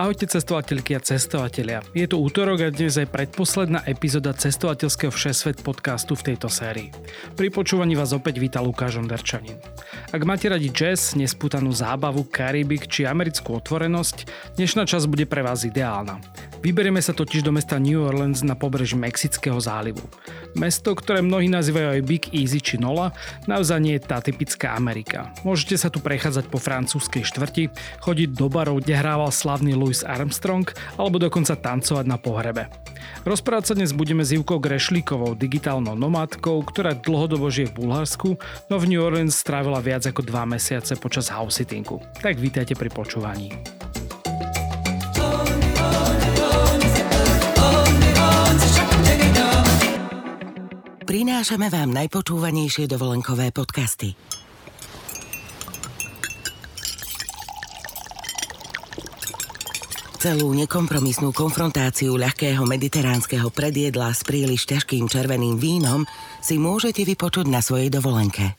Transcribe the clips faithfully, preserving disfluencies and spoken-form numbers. Ahojte cestovateľky a cestovatelia. Je to útorok a dnes aj predposledná epizóda cestovateľského Všesvet podcastu v tejto sérii. Pri počúvaní vás opäť víta Lukáš Ondarčanín. Ak máte radi jazz, nesputanú zábavu, Karibik či americkú otvorenosť, dnešná časť bude pre vás ideálna. Vyberieme sa totiž do mesta New Orleans na pobreží Mexického zálivu. Mesto, ktoré mnohí nazývajú aj Big Easy či Nola, naozaj nie je tá typická Amerika. Môžete sa tu prechádzať po francúzskej štvrti, chodiť do barov, kde hrával slavný Louis Louis Armstrong, alebo dokonca tancovať na pohrebe. Rozprávať sa dnes budeme s Ivkou Grešlíkovou, digitálnou nomádkou, ktorá dlhodobo žije v Bulharsku, no v New Orleans strávila viac ako dva mesiace počas house-sittingu. Tak vítajte pri počúvaní. Prinášame vám najpočúvanejšie dovolenkové podcasty. Celú nekompromisnú konfrontáciu ľahkého mediteránskeho predjedla s príliš ťažkým červeným vínom si môžete vypočuť na svojej dovolenke.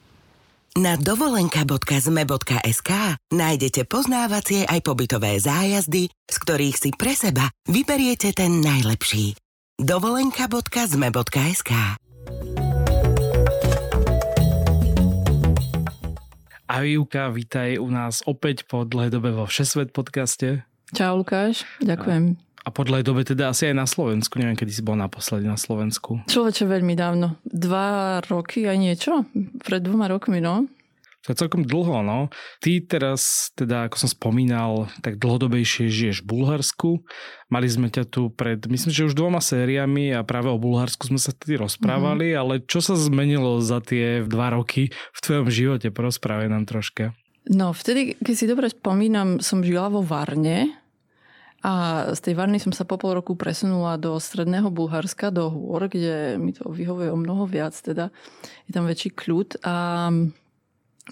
Na dovolenka bodka zet em e bodka es ká nájdete poznávacie aj pobytové zájazdy, z ktorých si pre seba vyberiete ten najlepší. dovolenka bodka zet em e bodka es ká. Ahoj Júka, vítaj u nás opäť po dlhej dobe vo Všesvet podcaste. Čau Lukáš, ďakujem. A, a podľa dobe teda asi aj na Slovensku, neviem, kedy si bol naposledy na Slovensku. Človeče, veľmi dávno, dva roky aj niečo, pred dvoma rokmi, no. To je celkom dlho, no. Ty teraz, teda ako som spomínal, tak dlhodobejšie žiješ v Bulharsku. Mali sme ťa tu pred, myslím, že už dvoma sériami a práve o Bulharsku sme sa tedy rozprávali, mm-hmm. ale čo sa zmenilo za tie dva roky v tvojom živote? Porozprávaj nám troška. No, vtedy, keď si dobre spomínam, som žila vo Varne. A z tej Varny som sa po pol roku presunula do Stredného Bulharska, do hôr, kde mi to vyhovuje o mnoho viac, teda je tam väčší kľud. A,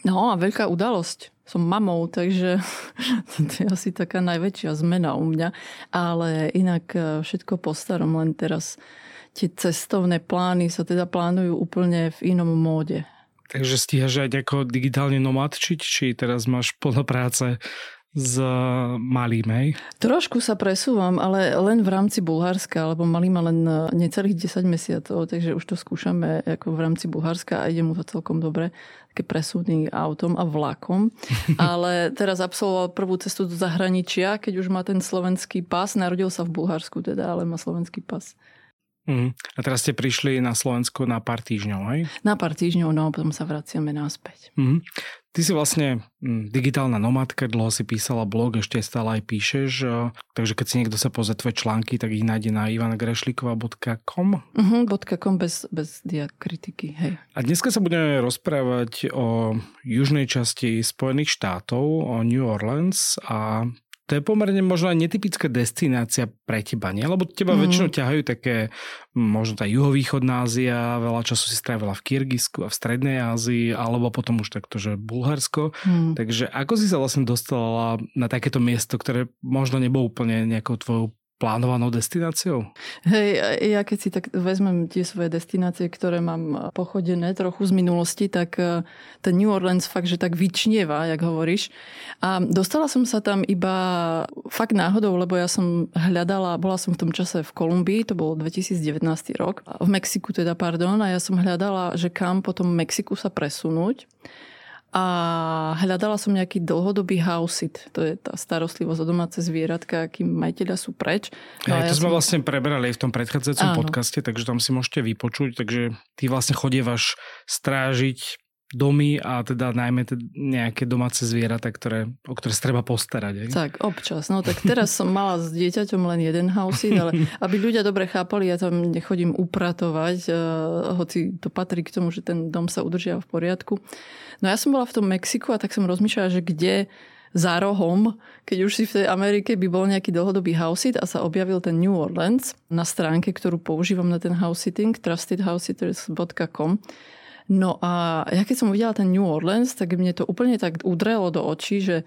no a veľká udalosť. Som mamou, takže to je asi taká najväčšia zmena u mňa. Ale inak všetko po starom, len teraz tie cestovné plány sa teda plánujú úplne v inom móde. Takže stíhaš aj nejako digitálne nomadčiť, či teraz máš plno práce s malým, hej? Trošku sa presúvam, ale len v rámci Bulharska, lebo malý má len necelých desať mesiacov, takže už to skúšame ako v rámci Bulharska a ide mu to celkom dobre. Také presúny autom a vlakom. Ale teraz absolvoval prvú cestu do zahraničia, keď už má ten slovenský pas. Narodil sa v Bulharsku teda, ale má slovenský pas. Mm. A teraz ste prišli na Slovensku na pár týždňov, hej? Na pár týždňov, no, potom sa vraciame náspäť. Mm. Ty si vlastne digitálna nomadka, dlho si písala blog, ešte stále aj píšeš, takže keď si niekto sa pozrie tvoje články, tak ich nájde na ivana grešlíková bodka com. Mm-hmm, .com bez, bez diakritiky, hej. A dneska sa budeme rozprávať o južnej časti Spojených štátov, o New Orleans a... To je pomerne možno aj netypická destinácia pre teba, nie? Lebo teba mm. väčšinou ťahajú také, možno tá juhovýchodná Ázia, veľa času si strávila v Kirgizsku a v Strednej Ázii, alebo potom už takto, že Bulharsko. Mm. Takže ako si sa vlastne dostala na takéto miesto, ktoré možno nebolo úplne nejakou tvojou plánovanou destináciou? Hej, ja keď si tak vezmem tie svoje destinácie, ktoré mám pochodené trochu z minulosti, tak ten New Orleans fakt, že tak vyčnieva, jak hovoríš. A dostala som sa tam iba fakt náhodou, lebo ja som hľadala, bola som v tom čase v Kolumbii, to bol dvetisícdevätnásty rok, v Mexiku teda, pardon, a ja som hľadala, že kam po tom Mexiku sa presunúť. A hľadala som nejaký dlhodobý house sit. To je tá starostlivosť o domáce zvieratka, akým majiteľa sú preč. No ja, to ja sme som... vlastne preberali v tom predchádzajúcom podcaste, takže tam si môžete vypočuť. Takže ty vlastne chodievaš strážiť domy a teda najmä teda nejaké domáce zvieratá, ktoré, o ktoré sa treba postarať. Aj? Tak, občas. No tak teraz som mala s dieťaťom len jeden house sit, ale aby ľudia dobre chápali, ja tam nechodím upratovať, hoci to patrí k tomu, že ten dom sa udržia v poriadku. No ja som bola v tom Mexiku a tak som rozmýšľala, že kde za rohom, keď už si v tej Amerike by bol nejaký dlhodobý house sit a sa objavil ten New Orleans na stránke, ktorú používam na ten house sitting, trustedhousesitters bodka com. No a ja keď som uvidela ten New Orleans, tak mne to úplne tak udrelo do očí, že,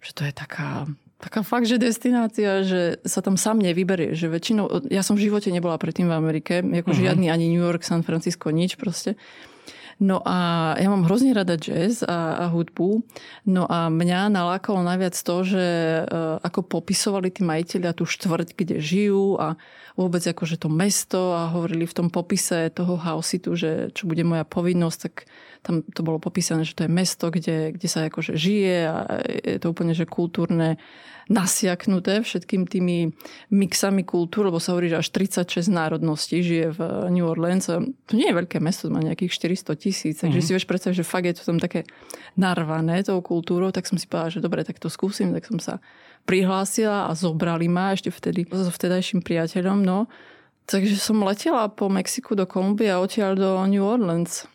že to je taká, taká fakt, že destinácia, že sa tam sám nevyberie. Že väčšinou, ja som v živote nebola predtým v Amerike, ako uh-huh. žiadny ani New York, San Francisco, nič proste. No a ja mám hrozne rada jazz a, a hudbu. No a mňa nalákalo najviac to, že uh, ako popisovali tí majitelia tú štvrť, kde žijú a vôbec akože to mesto a hovorili v tom popise toho houseitu, že čo bude moja povinnosť, tak tam to bolo popísané, že to je mesto, kde, kde sa akože žije a je to úplne že kultúrne nasiaknuté všetkým tými mixami kultúr, lebo sa hovorí, že až tridsaťšesť národností žije v New Orleans. To nie je veľké mesto, to má nejakých štyristotisíc, takže mm-hmm. si vieš predstaviť, že fakt je to tam také narvané tou kultúrou, tak som si povedala, že dobre, tak to skúsim, tak som sa prihlásila a zobrali ma ešte vtedy so vtedajším priateľom, no. Takže som letela po Mexiku do Kolumbia a odtiaľ do New Orleans.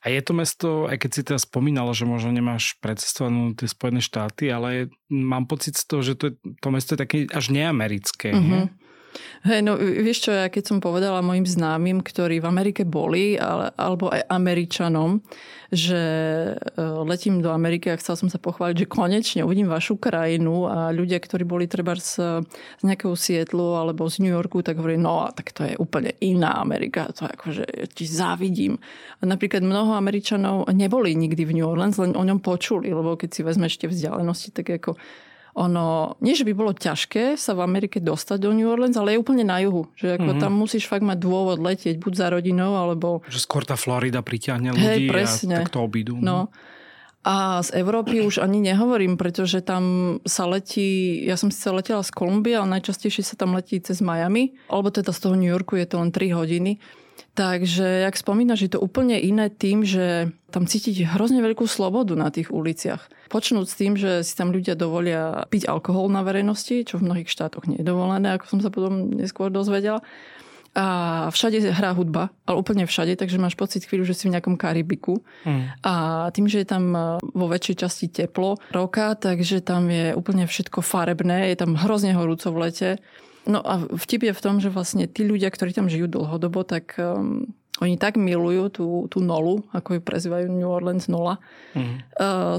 A je to mesto, aj keď si teraz spomínala, že možno nemáš precestovanú tie Spojené štáty, ale mám pocit z toho, že to, je, to mesto je také až neamerické. Mm-hmm. Ne? Hej, no vieš čo, ja keď som povedala mojim známym, ktorí v Amerike boli, ale, alebo aj Američanom, že letím do Ameriky a chcela som sa pochváliť, že konečne uvidím vašu krajinu a ľudia, ktorí boli treba z, z nejakého Sietlu alebo z New Yorku, tak hovorí, no a tak to je úplne iná Amerika, to je akože, ja ti závidím. A napríklad mnoho Američanov neboli nikdy v New Orleans, len o ňom počuli, lebo keď si vezmeš tie vzdialenosti, tak ako ono, nie, že by bolo ťažké sa v Amerike dostať do New Orleans, ale je úplne na juhu. Že ako mm-hmm. tam musíš fakt mať dôvod letieť, buď za rodinou, alebo... Že skôr tá Florida priťahne ľudí, hey, a takto obídu. No. A z Európy už ani nehovorím, pretože tam sa letí... Ja som sice letela z Kolumbie, ale najčastejšie sa tam letí cez Miami, alebo teda z toho New Yorku je to len tri hodiny. Takže, jak spomínaš, je to úplne iné tým, že tam cítiť hrozne veľkú slobodu na tých uliciach. Počnúť s tým, že si tam ľudia dovolia piť alkohol na verejnosti, čo v mnohých štátoch nie je dovolené, ako som sa potom neskôr dozvedela. A všade hrá hudba, ale úplne všade, takže máš pocit chvíľu, že si v nejakom Karibiku. Mm. A tým, že je tam vo väčšej časti teplo roka, takže tam je úplne všetko farebné, je tam hrozne horúco v lete. No a vtip je v tom, že vlastne tí ľudia, ktorí tam žijú dlhodobo, tak um, oni tak milujú tú, tú Nolu, ako ju prezývajú New Orleans Nola. Mm. Uh,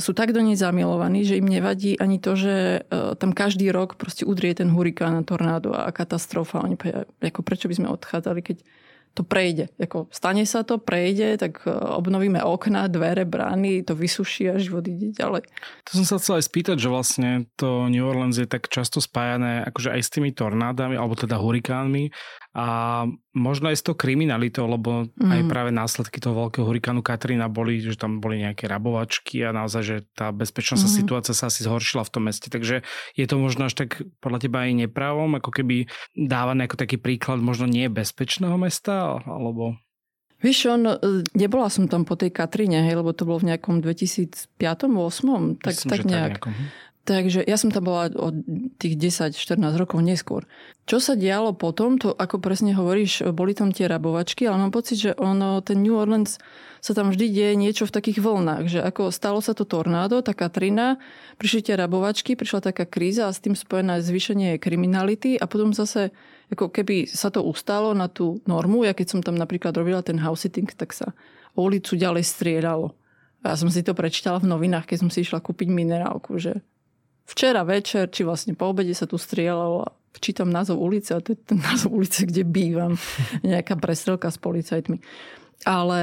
sú tak do nej zamilovaní, že im nevadí ani to, že uh, tam každý rok proste udrie ten hurikán a tornádo a katastrofa. Oni povedia, ako prečo by sme odchádzali, keď to prejde. Ako stane sa to, prejde, tak uh, obnovíme okná, dvere, brány, to vysuší a život ide ďalej. To som sa chcel aj spýtať, že vlastne to New Orleans je tak často spájané akože aj s tými tornádami, alebo teda hurikánmi a možno aj s tou kriminalitou, lebo mm. aj práve následky toho veľkého hurikánu Katrina boli, že tam boli nejaké rabovačky a naozaj, že tá bezpečnostná mm. situácia sa asi zhoršila v tom meste, takže je to možno až tak podľa teba aj neprávom, ako keby dávané ako taký príklad možno nebezpečného mesta, alebo... Víš, on, nebola som tam po tej Katrine, hej, lebo to bolo v nejakom dvetisícpäť, dvetisícosem, tak, tak nejak... Takže ja som tam bola od tých desať štrnásť rokov neskôr. Čo sa dialo potom, to ako presne hovoríš, boli tam tie rabovačky, ale mám pocit, že ono, ten New Orleans sa tam vždy deje niečo v takých vlnách, že ako stalo sa to tornádo, tá Katrina, prišli tie rabovačky, prišla taká kríza a s tým spojené zvýšenie kriminality a potom zase, ako keby sa to ustalo na tú normu, ja keď som tam napríklad robila ten house sitting, tak sa o ulicu ďalej strieľalo. Ja som si to prečítala v novinách, keď som si išla kúpiť minerálku, že včera večer, či vlastne po obede sa tu strieľalo a čítam názov ulice a to je ten názov ulice, kde bývam. Nejaká prestrelka s policajtmi. Ale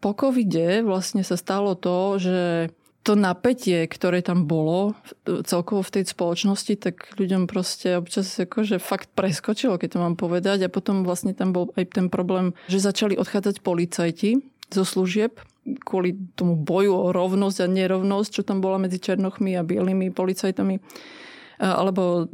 po covide vlastne sa stalo to, že to napätie, ktoré tam bolo celkovo v tej spoločnosti, tak ľuďom proste občas akože fakt preskočilo, keď to mám povedať. A potom vlastne tam bol aj ten problém, že začali odchádzať policajti zo služieb kvôli tomu boju o rovnosť a nerovnosť, čo tam bola medzi černochmi a bielými policajtami alebo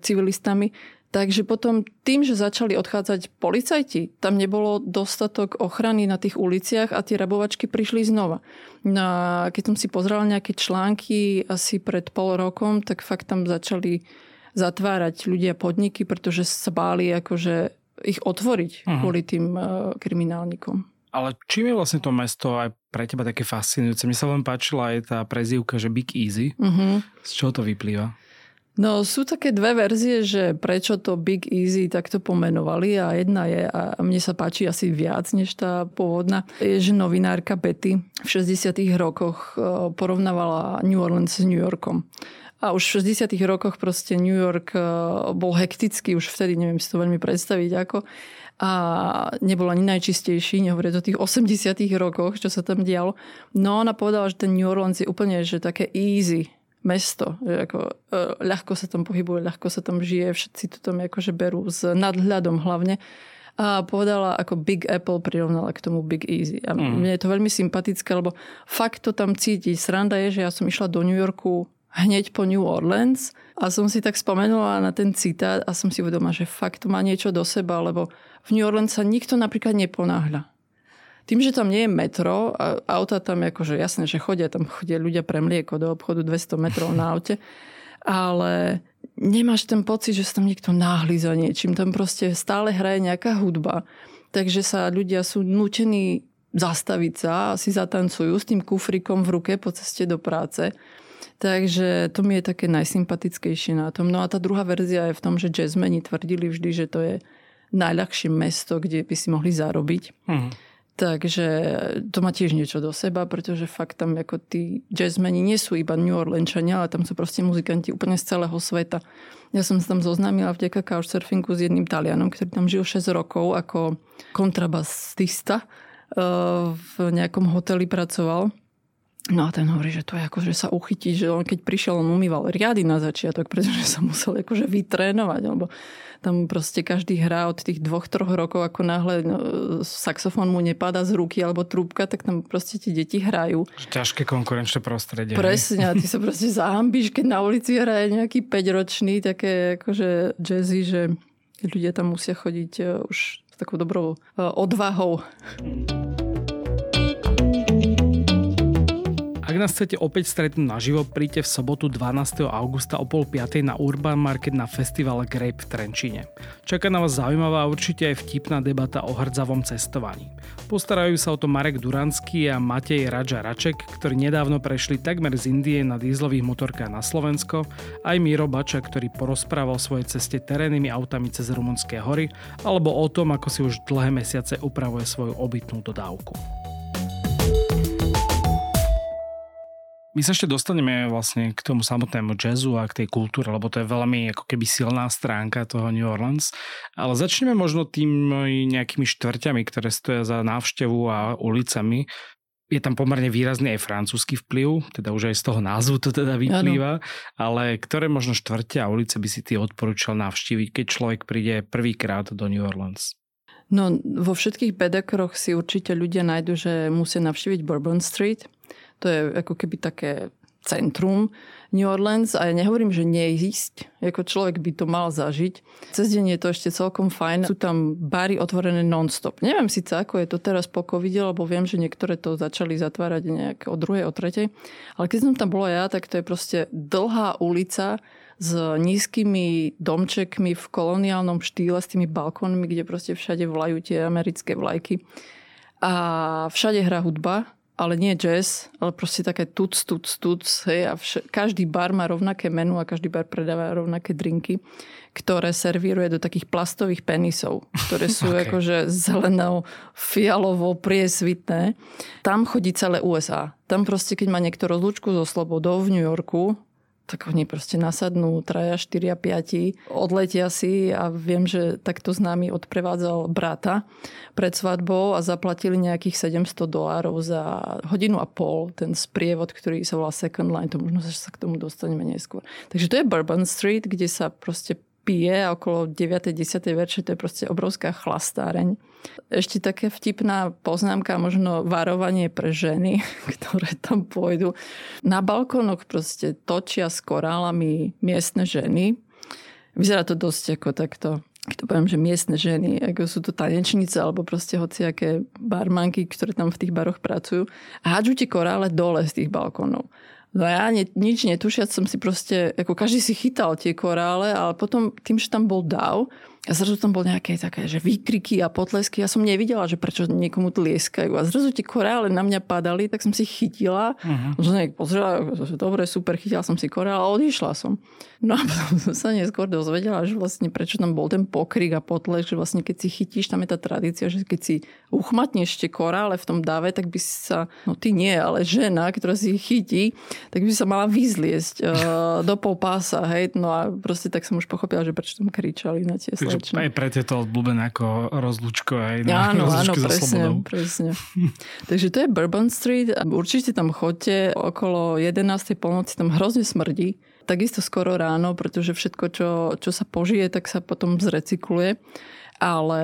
civilistami. Takže potom tým, že začali odchádzať policajti, tam nebolo dostatok ochrany na tých uliciach a tie rabovačky prišli znova. A keď som si pozrela nejaké články asi pred pol rokom, tak fakt tam začali zatvárať ľudia podniky, pretože sa báli akože ich otvoriť kvôli tým kriminálnikom. Ale čím je vlastne to mesto aj pre teba také fascinujúce? Mne sa vám páčila aj tá prezývka, že Big Easy. Uh-huh. Z čoho to vyplýva? No sú také dve verzie, že prečo to Big Easy takto pomenovali, a jedna je, a mne sa páči asi viac než tá pôvodná, je, že novinárka Betty v šesťdesiatych rokoch porovnávala New Orleans s New Yorkom. A už v šesťdesiatych rokoch proste New York bol hektický, už vtedy neviem si to veľmi predstaviť ako. A nebol ani najčistejší, nehovorí o tých osemdesiatych rokoch, čo sa tam dialo. No ona povedala, že ten New Orleans je úplne že také easy mesto, že ako, ľahko sa tam pohybuje, ľahko sa tam žije, všetci to tam akože berú s nadhľadom hlavne. A povedala, ako Big Apple prirovnala k tomu Big Easy. A mne je to veľmi sympatické, lebo fakt to tam cíti. Sranda je, že ja som išla do New Yorku hneď po New Orleans a som si tak spomenula na ten citát a som si uvedomila, že fakt to má niečo do seba, lebo v New Orleans sa nikto napríklad neponáhľa. Tým, že tam nie je metro, a auta tam akože jasné, že chodia, tam chodia ľudia pre mlieko do obchodu dvesto metrov na aute, ale nemáš ten pocit, že sa tam niekto náhli za niečím, tam proste stále hraje nejaká hudba, takže sa ľudia sú nútení zastaviť sa a si zatancujú s tým kufrikom v ruke po ceste do práce. Takže to mi je také najsympatickejšie na tom. No a tá druhá verzia je v tom, že jazzmeni tvrdili vždy, že to je najľahšie mesto, kde by si mohli zarobiť. Mm. Takže to má tiež niečo do seba, pretože fakt tam ako tí jazzmeni nie sú iba New Orleančania, ale tam sú proste muzikanti úplne z celého sveta. Ja som sa tam zoznámila vďaka couchsurfingu s jedným Talianom, ktorý tam žil šesť rokov ako kontrabasista, v nejakom hoteli pracoval. No a ten hovorí, že to je ako, že sa uchytí, že on keď prišiel, on umýval riady na začiatok, pretože sa musel akože vytrénovať, lebo tam proste každý hrá od tých dvoch, troch rokov, ako náhle no, saxofón mu nepadá z ruky alebo trúbka, tak tam proste tie deti hrajú. Ťažké konkurenčné prostredie. Presne, a ty sa proste zahambíš, keď na ulici hraje nejaký päťročný, také akože jazzy, že ľudia tam musia chodiť už s takou dobrou odvahou. Ak nás chcete opäť stretnúť naživo, príďte v sobotu dvanásteho augusta o pol piatej na Urban Market na festivale Grape v Trenčine. Čaká na vás zaujímavá a určite aj vtipná debata o hrdzavom cestovaní. Postarajú sa o to Marek Duranský a Matej Radža Raček, ktorí nedávno prešli takmer z Indie na dieselových motorkách na Slovensko, aj Miro Bača, ktorý porozprával o svojej ceste terénnymi autami cez rumunské hory, alebo o tom, ako si už dlhé mesiace upravuje svoju obytnú dodávku. My sa ešte dostaneme vlastne k tomu samotnému jazzu a k tej kultúre, lebo to je veľmi ako keby silná stránka toho New Orleans. Ale začneme možno tými nejakými štvrťami, ktoré stoja za návštevu a ulicami. Je tam pomerne výrazný aj francúzsky vplyv, teda už aj z toho názvu to teda vyplýva, ano. Ale ktoré možno štvrťa a ulice by si ty odporúčal navštíviť, keď človek príde prvýkrát do New Orleans? No vo všetkých bedekroch si určite ľudia nájdu, že musia navštíviť Bourbon Street. To je ako keby také centrum New Orleans a ja nehovorím, že neísť, ako človek by to mal zažiť. Cez deň je to ešte celkom fajn. Sú tam bary otvorené non-stop. Neviem síce, ako je to teraz po covide, lebo viem, že niektoré to začali zatvárať nejak o druhej, o tretej. Ale keď som tam bola ja, tak to je proste dlhá ulica s nízkymi domčekmi v koloniálnom štýle, s tými balkónmi, kde proste všade vlajú tie americké vlajky. A všade hrá hudba, ale nie jazz, ale proste také tuc, tuc, tuc. Hej, a vš- každý bar má rovnaké menu a každý bar predáva rovnaké drinky, ktoré servíruje do takých plastových penisov, ktoré sú okay. akože zelenou, fialovo, priesvitné. Tam chodí celé ú es á. Tam proste, keď má niekto rozlúčku so slobodou v New Yorku, tak oni proste nasadnú traja, štyria, piati, odletia si a viem, že takto známy odprevádzal brata pred svadbou a zaplatili nejakých sedemsto dolárov za hodinu a pol ten sprievod, ktorý sa volá Second Line, to možno sa k tomu dostaneme neskôr. Takže to je Bourbon Street, kde sa proste pije okolo deväť desať večer, to je proste obrovská chlastáreň. Ešte také vtipná poznámka, možno varovanie pre ženy, ktoré tam pôjdu. Na balkónoch proste točia s korálami miestne ženy. Vyzerá to dosť ako takto, keď to poviem, že miestne ženy, ako sú to tanečnice alebo proste hociaké barmanky, ktoré tam v tých baroch pracujú. A hádžu ti korále dole z tých balkónov. No ja ne, nič netušiac som si proste, ako každý si chytal tie korále, ale potom tým, že tam bol dav, zrazu tam bol nejaké také, že výkriky a potlesky. Ja som nevidela, že prečo niekomu tlieskajú. A zrazu tie koreále na mňa padali, tak som si chytila. Uh-huh. Som nejak pozrela, že dobre, super, chytila som si koreál a odišla som. No a potom sa neskôr dozvedela, že vlastne prečo tam bol ten pokrik a potlesk, že vlastne keď si chytíš, tam je tá tradícia, že keď si uchmatneš tie koreále v tom dáve, tak by sa, no ty nie, ale žena, ktorá si chytí, tak by sa mala vyzliesť uh, do popása. Hej? No a proste tak som už pochopila, že prečo tam kričali na tie slečny. Aj preto je to obľúbené ako rozlúčko aj na áno, rozlúčky áno, za presne, slobodou. Presne. Takže to je Bourbon Street. Určite tam chodte. Okolo jedenástej polnoci tam hrozne smrdí. Takisto skoro ráno, pretože všetko, čo, čo sa požije, tak sa potom zrecykluje. Ale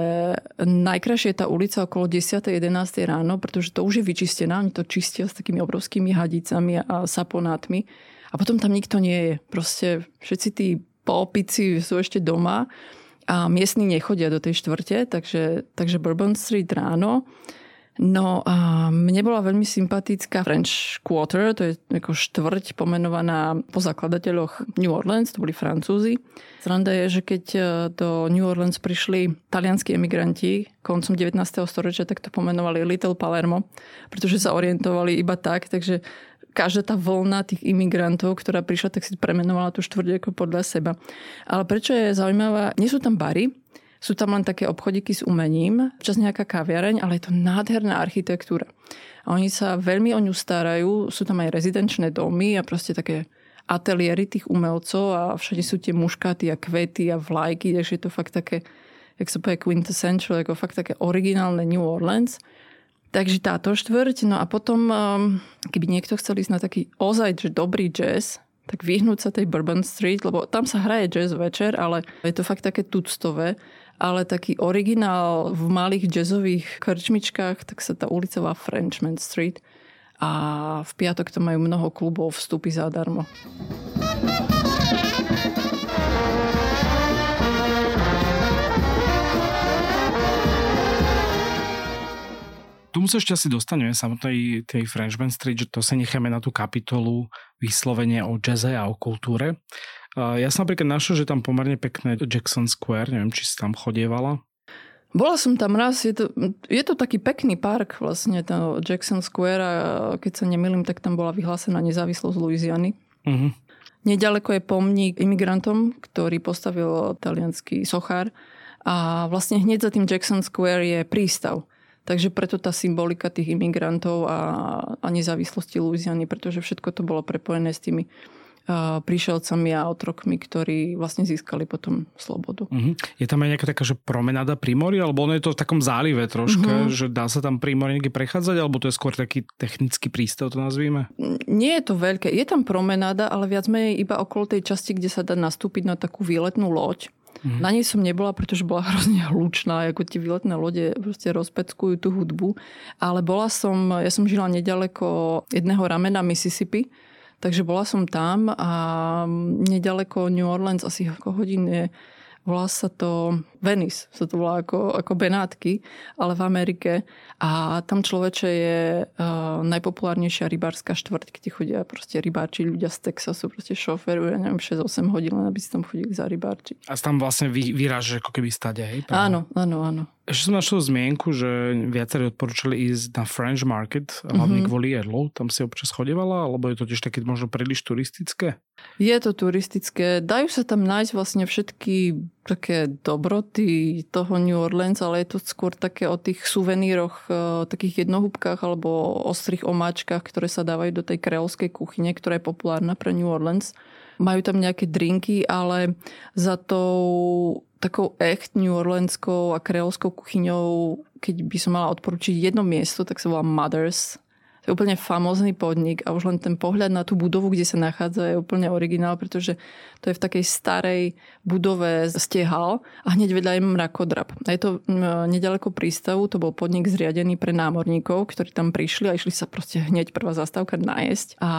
najkrajšia je tá ulica okolo desať jedenásť ráno, pretože to už je vyčistená. Oni to čistia s takými obrovskými hadicami a saponátmi. A potom tam nikto nie je. Proste všetci tí poopici sú ešte doma. A miestni nechodia do tej štvrte, takže, takže Bourbon Street ráno. No a mne bola veľmi sympatická French Quarter, to je ako štvrť pomenovaná po zakladateľoch New Orleans, to boli Francúzi. Sranda je, že keď do New Orleans prišli talianskí emigranti koncom devätnásteho storočia, tak to pomenovali Little Palermo, pretože sa orientovali iba tak, takže každá tá vlna tých imigrantov, ktorá prišla, tak si premenovala tú štvrť ako podľa seba. Ale prečo je zaujímavá? Nie sú tam bary, sú tam len také obchodíky s umením, čas nejaká kaviareň, ale je to nádherná architektúra. A oni sa veľmi o ňu starajú, sú tam aj rezidenčné domy a proste také ateliéry tých umelcov a všade sú tie muškáty a kvety a vlajky, takže je to fakt také, jak sa povie, quintessential, ako fakt také originálne New Orleans. Takže táto štvrť. No a potom, keby niekto chcel ísť na taký ozaj že dobrý jazz, tak vyhnúť sa tej Bourbon Street, lebo tam sa hraje jazz večer, ale je to fakt také tuctové. Ale taký originál v malých jazzových krčmičkách, tak sa tá ulica volá Frenchman Street. A v piatok to majú mnoho klubov, vstupy zadarmo. Tomu sa ešte asi dostaneme samotnej tej Frenchman Street, že to sa necháme na tú kapitolu vyslovene o jazze a o kultúre. Ja som napríklad našiel, že tam pomerne pekné Jackson Square, neviem, či si tam chodievala. Bola som tam raz, je to, je to taký pekný park vlastne, to Jackson Square, a keď sa nemýlim, tak tam bola vyhlásená nezávislosť Louisiany. Uh-huh. Neďaleko je pomník imigrantom, ktorý postavil talianský sochár a vlastne hneď za tým Jackson Square je prístav. Takže preto tá symbolika tých imigrantov a, a nezávislosti Louisiany, pretože všetko to bolo prepojené s tými uh, prišielcami a otrokmi, ktorí vlastne získali potom slobodu. Uh-huh. Je tam aj nejaká taká, že promenáda pri mori, alebo ono je to v takom zálive troška, uh-huh. že dá sa tam pri mori niekde prechádzať, alebo to je skôr taký technický prístav, to nazvíme? Nie je to veľké. Je tam promenáda, ale viac menej iba okolo tej časti, kde sa dá nastúpiť na takú výletnú loď. Mm-hmm. Na nej som nebola, pretože bola hrozne hlučná, ako tie výletné lode proste rozpeckujú tú hudbu. Ale bola som, ja som žila nedaleko jedného ramena Mississippi, takže bola som tam a nedaleko New Orleans asi ako hodine, volá sa to Venice, sa to volá ako, ako Benátky, ale v Amerike. A tam človeče je uh, najpopulárnejšia rybárska štvrť, kde chodia proste rybáči, ľudia z Texasu, proste šoferujú, ja neviem, šesť osem hodín, len aby si tam chodili za rybárči. A tam vlastne vy, vyrážeš ako keby stade, hej? Práve. Áno, áno, áno. Ešte som našiel zmienku, že viacerí odporúčali ísť na French Market, hlavne mm-hmm. kvôli jedlu. Tam si občas chodievala, alebo je to tiež také možno príliš turistické? Je to turistické. Dajú sa tam nájsť vlastne všetky také dobroty toho New Orleans, ale je to skôr také o tých suveníroch, takých jednohúbkách alebo ostrých omáčkach, ktoré sa dávajú do tej kreolskej kuchyne, ktorá je populárna pre New Orleans. Majú tam nejaké drinky, ale za tou takou echt New Orleanskou a kreolskou kuchyňou, keď by som mala odporučiť jedno miesto, tak sa volá Mother's. To je úplne famózny podnik a už len ten pohľad na tú budovu, kde sa nachádza, je úplne originál, pretože to je v takej starej budove stehal a hneď vedľa je mrakodrap. A je to nedaleko prístavu, to bol podnik zriadený pre námorníkov, ktorí tam prišli a išli sa proste hneď prvá zastávka najesť. A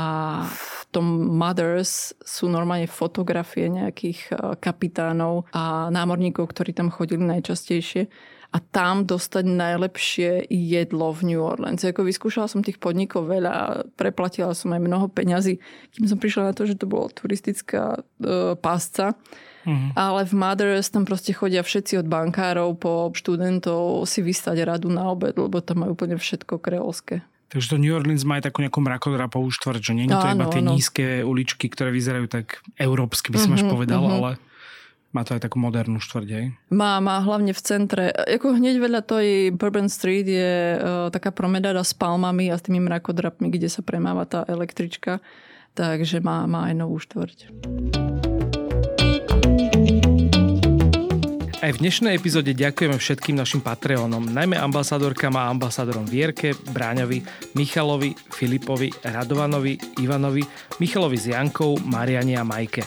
v tom Mothers sú normálne fotografie nejakých kapitánov a námorníkov, ktorí tam chodili najčastejšie. A tam dostať najlepšie jedlo v New Orleans. Ako vyskúšala som tých podnikov, podnikov veľa, preplatila som aj mnoho peňazí, kým som prišla na to, že to bola turistická e, pásca. Mhm. Ale v Mother's tam proste chodia všetci od bankárov po študentov si vystať radu na obed, lebo tam majú úplne všetko kreolské. Takže to New Orleans má aj takú nejakú mrakodrapovú štvrť, že nie je to iba tie no. nízke uličky, ktoré vyzerajú tak európsky, by som mm-hmm, až povedal, mm-hmm. ale má to aj takú modernú štvrť, hej? Má, má hlavne v centre. Jako hneď vedľa to je Bourbon Street, je uh, taká promenáda s palmami a s tými mrakodrapmi, kde sa premáva tá električka. Takže má, má aj novú štvrť. Aj v dnešnej epizóde ďakujeme všetkým našim Patreonom, najmä ambasádorkám a ambasádorom Vierke, Bráňovi, Michalovi, Filipovi, Radovanovi, Ivanovi, Michalovi s Jankou, Mariane a Majke.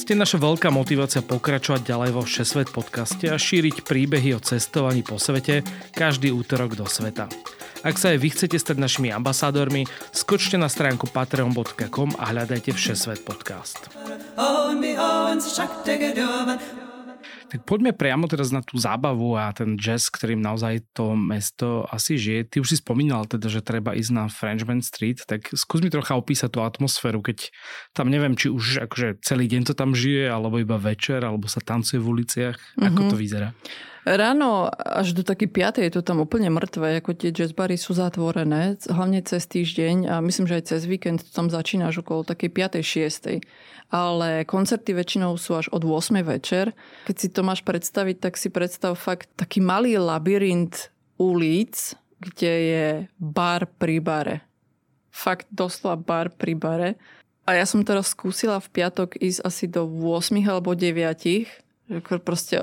Ste naša veľká motivácia pokračovať ďalej vo Všesvet podcaste a šíriť príbehy o cestovaní po svete každý útorok do sveta. Ak sa aj vy chcete stať našimi ambasádormi, skočte na stránku patreon bodka com a hľadajte Všesvet podcast. Tak poďme priamo teraz na tú zábavu a ten jazz, ktorým naozaj to mesto asi žije. Ty už si spomínal teda, že treba ísť na Frenchman Street, tak skús mi trocha opísať tú atmosféru, keď tam neviem, či už akože celý deň to tam žije, alebo iba večer, alebo sa tancuje v uliciach. Mm-hmm. Ako to vyzerá? Ráno až do taký piatej je to tam úplne mŕtve, ako tie jazzbary sú zatvorené, hlavne cez týždeň a myslím, že aj cez víkend to tam začínaš okolo takej piatej šiestej Ale koncerty väčšinou sú až od ôsmej večer. Keď si to máš predstaviť, tak si predstav fakt taký malý labyrint ulic, kde je bar pri bare. Fakt doslova bar pri bare. A ja som teraz skúsila v piatok ísť asi do ôsmich alebo deviatich Proste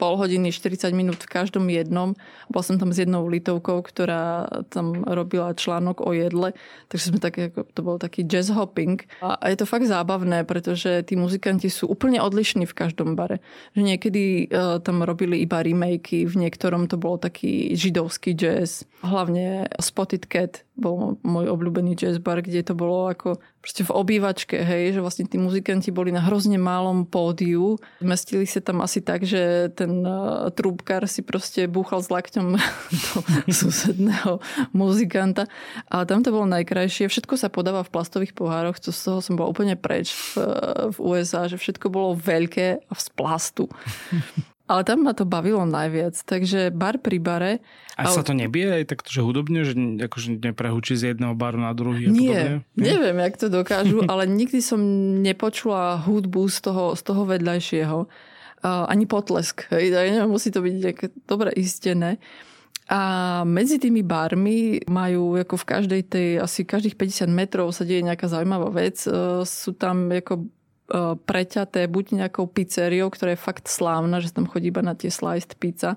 pol hodiny, štyridsať minút v každom jednom. Bola som tam s jednou litovkou, ktorá tam robila článok o jedle, takže sme také, to bol taký jazz hopping. A je to fakt zábavné, pretože tí muzikanti sú úplne odlišní v každom bare. Že niekedy uh, tam robili iba remakey, v niektorom to bol taký židovský jazz. Hlavne Spotted Cat bol môj obľúbený jazz bar, kde to bolo ako proste v obývačke, hej, že vlastne tí muzikanti boli na hrozne malom pódiu. Zmestili sa tam asi tak, že ten uh, trúbkar si proste búchal s lakťom do susedného muzikanta. A tam to bolo najkrajšie. Všetko sa podáva v plastových pohároch, to z toho som bola úplne preč v, v ú es á, že všetko bolo veľké a z plastu. Ale tam ma to bavilo najviac. Takže bar pri bare. A ale... sa to nebije aj takto, že hudobne? Že akože neprehúči z jedného baru na druhý? Nie, podobne? Neviem, jak to dokážu, ale nikdy som nepočula hudbu z toho, z toho vedľajšieho. Uh, ani potlesk. Hej, neviem, musí to byť dobre istené. A medzi tými barmi majú ako v každej tej, asi každých päťdesiat metrov sa deje nejaká zaujímavá vec. Uh, sú tam ako preťaté buď nejakou pizzeriou, ktorá je fakt slávna, že tam chodí iba na tie sliced pizza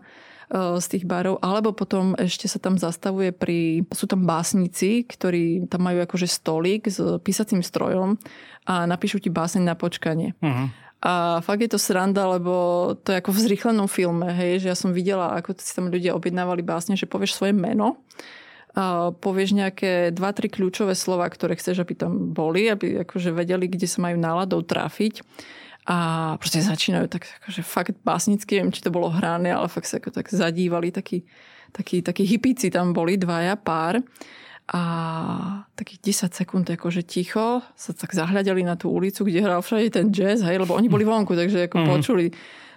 z tých barov, alebo potom ešte sa tam zastavuje pri... Sú tam básnici, ktorí tam majú akože stolík s písacím strojom a napíšu ti báseň na počkanie. Uh-huh. A fakt je to sranda, lebo to je ako v zrýchlenom filme, hej, že ja som videla, ako si tam ľudia objednávali básne, že povieš svoje meno, a povieš nejaké dva tri kľúčové slova, ktoré chceš, aby tam boli, aby akože vedeli, kde sa majú náladou trafiť. A proste začínajú tak akože fakt básnicky, neviem, či to bolo hrané, ale fakt sa ako tak zadívali, takí, takí, takí hippíci tam boli, dvaja, pár. A takých desať sekúnd akože ticho sa tak zahľadeli na tú ulicu, kde hral všade ten jazz, hej, lebo oni boli vonku, takže ako mm-hmm. počuli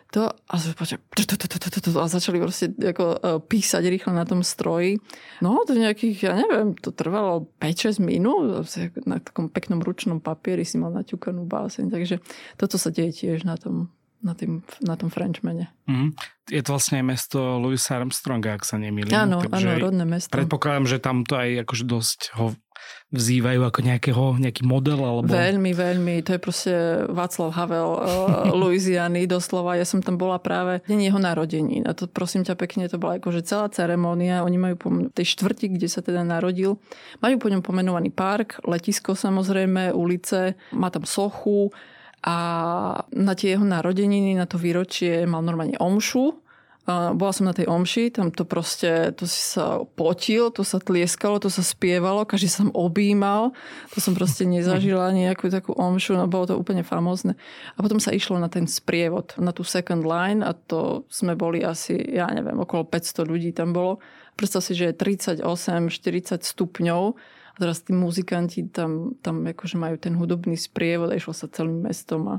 to a, a začali proste ako písať rýchlo na tom stroji. No to nejakých, ja neviem, to trvalo päť šesť minút na takom peknom ručnom papieri si mal naťukanú báseň, takže toto sa deje tiež na tom, na tým, na tom Frenchmane. Mm. Je to vlastne mesto Louisa Armstronga, ak sa nemýlim. Áno, áno, rodné mesto. Predpokladám, že tam to aj akože dosť ho vzývajú ako nejakého, nejaký model alebo... Veľmi, veľmi. To je proste Václav Havel uh, Louisiany doslova. Ja som tam bola práve deň jeho narodení. A to prosím ťa pekne, to bola akože celá ceremónia. Oni majú po tej štvrti, kde sa teda narodil. Majú po ňom pomenovaný park, letisko samozrejme, ulice. Má tam sochu a na tie jeho narodeniny, na to výročie mal normálne omšu. Bola som na tej omši, tam to proste, to si sa potil, to sa tlieskalo, to sa spievalo, každý sa tam objímal. To som proste nezažila nejakú takú omšu, no bolo to úplne famózne. A potom sa išlo na ten sprievod, na tú second line a to sme boli asi, ja neviem, okolo päťsto ľudí tam bolo. Predstav si, že je tridsaťosem štyridsať stupňov. Teraz tí muzikanti tam, tam akože majú ten hudobný sprievod a išlo sa celým mestom a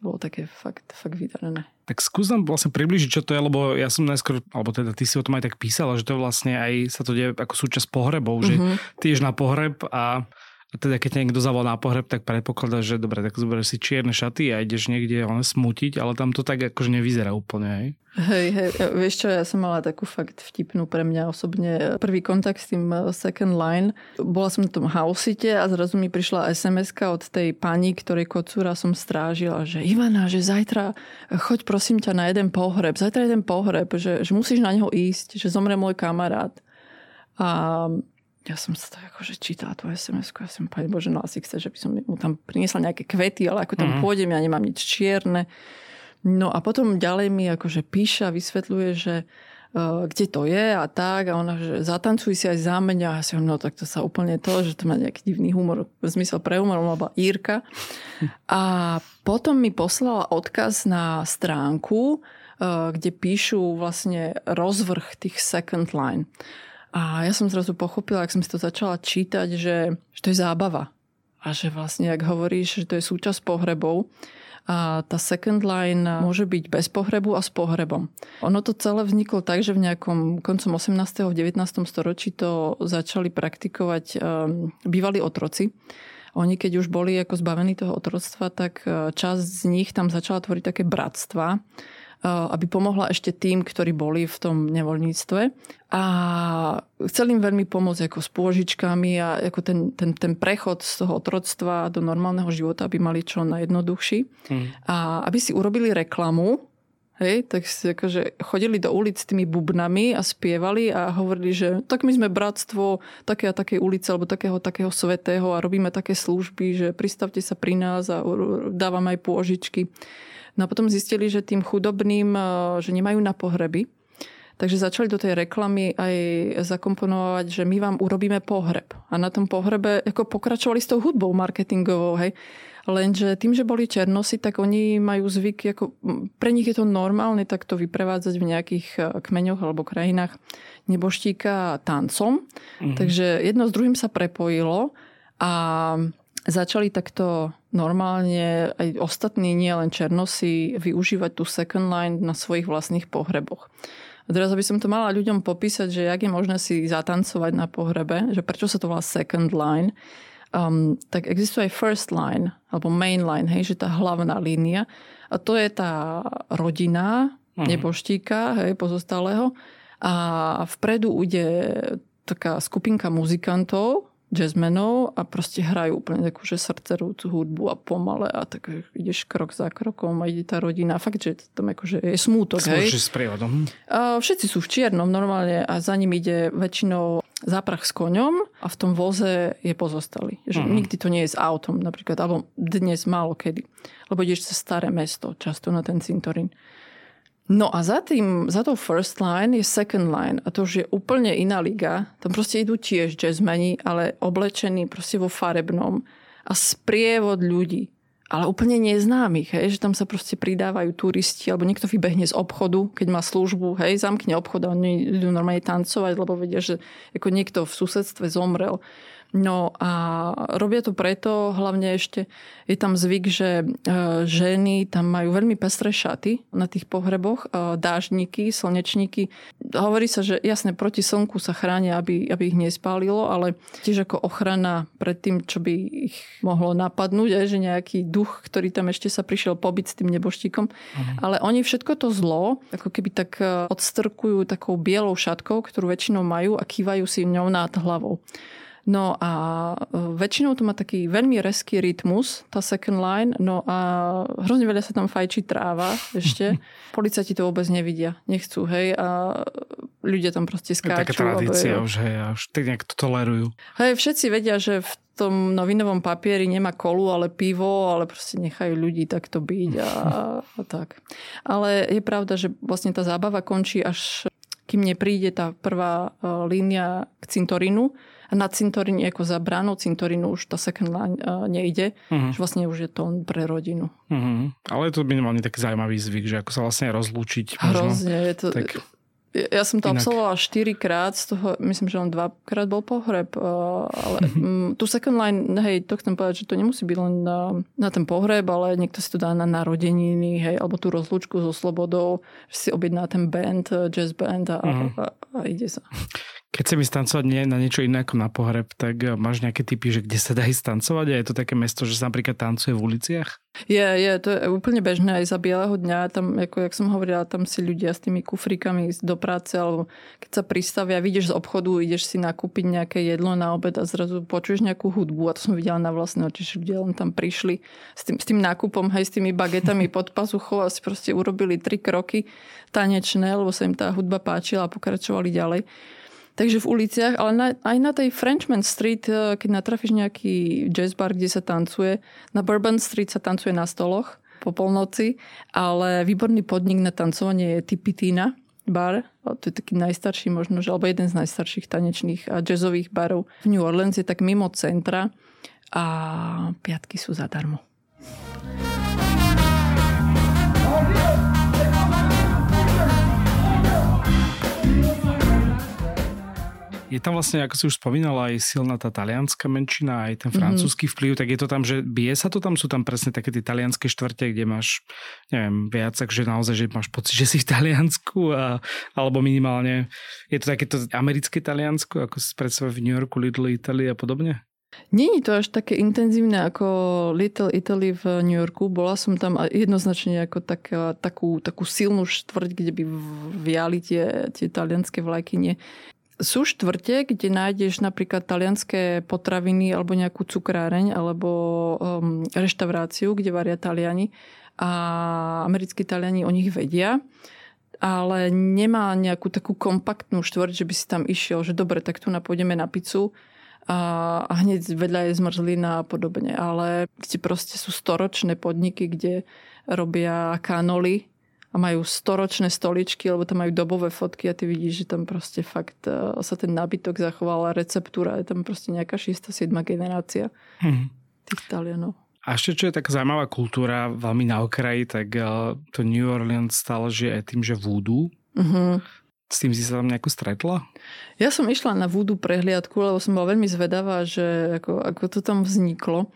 to bolo také fakt, fakt vydarené. Tak skús nám vlastne približiť, čo to je, lebo ja som najskôr, alebo teda ty si o tom aj tak písala, že to vlastne aj sa to deje ako súčasť pohrebov, že mm-hmm. ty ješ na pohreb a teda keď niekto zavolal na pohreb, tak predpokladáš, že dobre, tak zoberieš si čierne šaty a ideš niekde len smútiť, ale tam to tak akože nevyzerá úplne, hej? Hej, hej, vieš čo, ja som mala takú fakt vtipnú pre mňa osobne prvý kontakt s tým Second Line. Bola som na tom housite a zrazu mi prišla es em eska od tej pani, ktorej kocúra som strážila, že Ivana, že zajtra choď prosím ťa na jeden pohreb, zajtra jeden pohreb, že, že musíš na neho ísť, že zomre môj kamarát. A ja som sa tak akože čítala tú es em esku, ja som pani Bože, no asi chce, že by som mu tam priniesla nejaké kvety, ale ako tam mm. pôjdem, ja nemám nič čierne. No a potom ďalej mi akože píše a vysvetľuje, že uh, kde to je a tak. A ona, že zatancuj si aj za mňa. A ja si hovorím, no tak to sa úplne to, že to má nejaký divný humor, zmysel pre humor, ona bola Írka. A potom mi poslala odkaz na stránku, uh, kde píšu vlastne rozvrh tých Second Line. A ja som zrazu pochopila, ak som si to začala čítať, že, že to je zábava. A že vlastne, ak hovoríš, že to je súčasť pohrebov, a tá Second Line môže byť bez pohrebu a s pohrebom. Ono to celé vzniklo tak, že v nejakom koncom osemnásteho a devätnásteho storočí to začali praktikovať um, bývalí otroci. Oni keď už boli ako zbavení toho otroctva, tak časť z nich tam začala tvoriť také bratstvá, aby pomohla ešte tým, ktorí boli v tom nevoľníctve. A chceli im veľmi pomôcť ako s pôžičkami a ako ten, ten, ten prechod z toho otroctva do normálneho života, aby mali čo najjednoduchší. Mm. A aby si urobili reklamu, hej, tak si akože chodili do ulic s tými bubnami a spievali a hovorili, že tak my sme bratstvo také a takej ulice alebo takého takého svätého a robíme také služby, že pristavte sa pri nás a dávame aj pôžičky. No a potom zistili, že tým chudobným, že nemajú na pohreby. Takže začali do tej reklamy aj zakomponovať, že my vám urobíme pohreb. A na tom pohrebe ako pokračovali s tou hudbou marketingovou. Hej. Lenže tým, že boli černosi, tak oni majú zvyk, ako, pre nich je to normálne takto vyprevádzať v nejakých kmeňoch alebo krajinách neboštíka tancom. Mhm. Takže jedno s druhým sa prepojilo a začali takto normálne aj ostatní, nie len černosi, využívať tú Second Line na svojich vlastných pohreboch. A teraz, aby som to mala ľuďom popísať, že jak je možné si zatancovať na pohrebe, že prečo sa to volá Second Line, um, tak existuje aj First Line, alebo Main Line, hej, že tá hlavná línia. A to je tá rodina mm. neboštíka, hej, pozostalého. A vpredu ide taká skupinka muzikantov, jazzmenov a proste hrajú úplne takú, že srdcerúcu hudbu a pomale a tak ideš krok za krokom a ide tá rodina. A fakt, že tam akože je smútok. Smúči s prievodom. Všetci sú v čiernom normálne a za ním ide väčšinou záprach s koňom a v tom voze je pozostalý. Že mm-hmm. nikdy to nie je s autom napríklad, alebo dnes málo kedy. Lebo ideš cez staré mesto, často na ten cintorín. No a za tým, za tou First Line je Second Line a to už je úplne iná liga. Tam proste idú tiež jazzmeni, ale oblečení proste vo farebnom a sprievod ľudí. Ale úplne neznámych, hej, že tam sa proste pridávajú turisti alebo niekto vybehne z obchodu, keď má službu, hej, zamkne obchod a oni idú normálne tancovať, lebo vedia, že ako niekto v susedstve zomrel. No a robia to preto, hlavne ešte je tam zvyk, že ženy tam majú veľmi pestré šaty na tých pohreboch, dáždniky, slnečníky. Hovorí sa, že jasne proti slnku sa chránia, aby, aby ich nespálilo, ale tiež ako ochrana pred tým, čo by ich mohlo napadnúť, že nejaký duch, ktorý tam ešte sa prišiel pobiť s tým neboštíkom. Mhm. Ale oni všetko to zlo, ako keby tak odstrkujú takou bielou šatkou, ktorú väčšinou majú a kývajú si ňou nad hlavou. No a väčšinou to má taký veľmi reský rytmus, tá Second Line, no a hrozne veľa sa tam fajčí tráva ešte. Policajti to vôbec nevidia, nechcú, hej, a ľudia tam proste skáču. Je taká tradícia už, hej, a už tak nejak to tolerujú. Hej, všetci vedia, že v tom novinovom papieri nemá kolu, ale pivo, ale proste nechajú ľudí takto byť a, a tak. Ale je pravda, že vlastne tá zábava končí až kým nepríde tá prvá línia k cintorínu. A na cintorín ako za bránou cintorínu už tá Second Line nejde. Uh-huh. Že vlastne už je to pre rodinu. Uh-huh. Ale je to minimálne taký zaujímavý zvyk, že ako sa vlastne rozlúčiť. Hrozne. Možno, je to, tak... Ja som to Inak. absolvovala štyrikrát, z toho myslím, že len dvakrát bol pohreb, ale tu second line, hej, to chcem povedať, že to nemusí byť len na, na ten pohreb, ale niekto si to dá na narodeniny, hej, alebo tú rozlúčku so slobodou, že si objedná ten band, jazz band a, uh-huh. a, a ide sa. Keď sa mi stancovať nie, na niečo iné ako na pohreb, tak máš nejaké tipy, že kde sa dá ísť tancovať? A je to také mesto, že sa napríklad tancuje v uliciach? Je, yeah, je, yeah, to je úplne bežné aj za bieleho dňa. Tam, ako jak som hovorila, tam si ľudia s tými kufríkami do práce, alebo keď sa pristavia, vidíš z obchodu, ideš si nakúpiť nejaké jedlo na obed a zrazu počuješ nejakú hudbu. A to som videla na vlastné oči, kde len tam prišli s tým, s tým nákupom, hej, s tými bagetami pod pazuchou a si proste urobili tri kroky tanečné, lebo sa im tá hudba páčila a pokračovali ďalej. Takže v uliciach, ale na, aj na tej Frenchman Street, keď natrafíš nejaký jazz bar, kde sa tancuje, na Bourbon Street sa tancuje na stoloch po polnoci, ale výborný podnik na tancovanie je Tipitina bar, to je taký najstarší možno, alebo jeden z najstarších tanečných a jazzových barov v New Orleans, je tak mimo centra a piatky sú zadarmo. Je tam vlastne, ako si už spomínala, aj silná tá talianska menšina, aj ten francúzsky vplyv, tak je to tam, že bije sa to tam, sú tam presne také tie talianske štvrte, kde máš, neviem, viac, takže naozaj, že máš pocit, že si v Taliansku, a, alebo minimálne, je to takéto americké Taliansko, ako si predstavuje v New Yorku, Little Italy a podobne? Není to až také intenzívne ako Little Italy v New Yorku. Bola som tam jednoznačne ako tak, takú, takú silnú štvrť, kde by viali tie, tie talianske vlajky, nie. Sú štvrte, kde nájdeš napríklad talianské potraviny alebo nejakú cukráreň alebo um, reštauráciu, kde varia Taliani a americkí Taliani o nich vedia, ale nemá nejakú takú kompaktnú štvrť, že by si tam išiel, že dobre, tak tu napôjdeme na pizzu a, a hneď vedľa je zmrzlina a podobne, ale kde proste sú storočné podniky, kde robia kanoli a majú storočné stoličky, lebo tam majú dobové fotky a ty vidíš, že tam proste fakt sa ten nábytok zachoval a receptúra, je tam proste nejaká šesť sedem generácia tých Talianov. A ešte, čo je taká zaujímavá kultúra, veľmi na okraji, tak to New Orleans stále žije aj tým, že voodoo. Uh-huh. S tým si sa tam nejako stretla? Ja som išla na voodoo prehliadku, lebo som bola veľmi zvedavá, že ako, ako to tam vzniklo.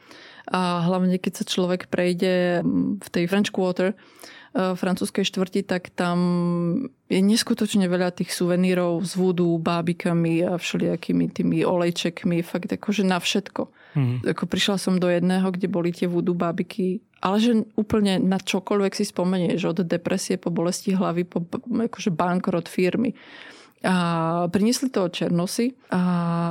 A hlavne, keď sa človek prejde v tej French Quarter, francúzskej štvrti, tak tam je neskutočne veľa tých suvenírov z voodoo, bábikami a všelijakými tými olejčekmi, fakt akože na všetko. Mm. Ako prišla som do jedného, kde boli tie voodoo bábiky, ale že úplne na čokoľvek si spomenieš, od depresie po bolesti hlavy, po akože bankrot firmy. A priniesli to Černosy a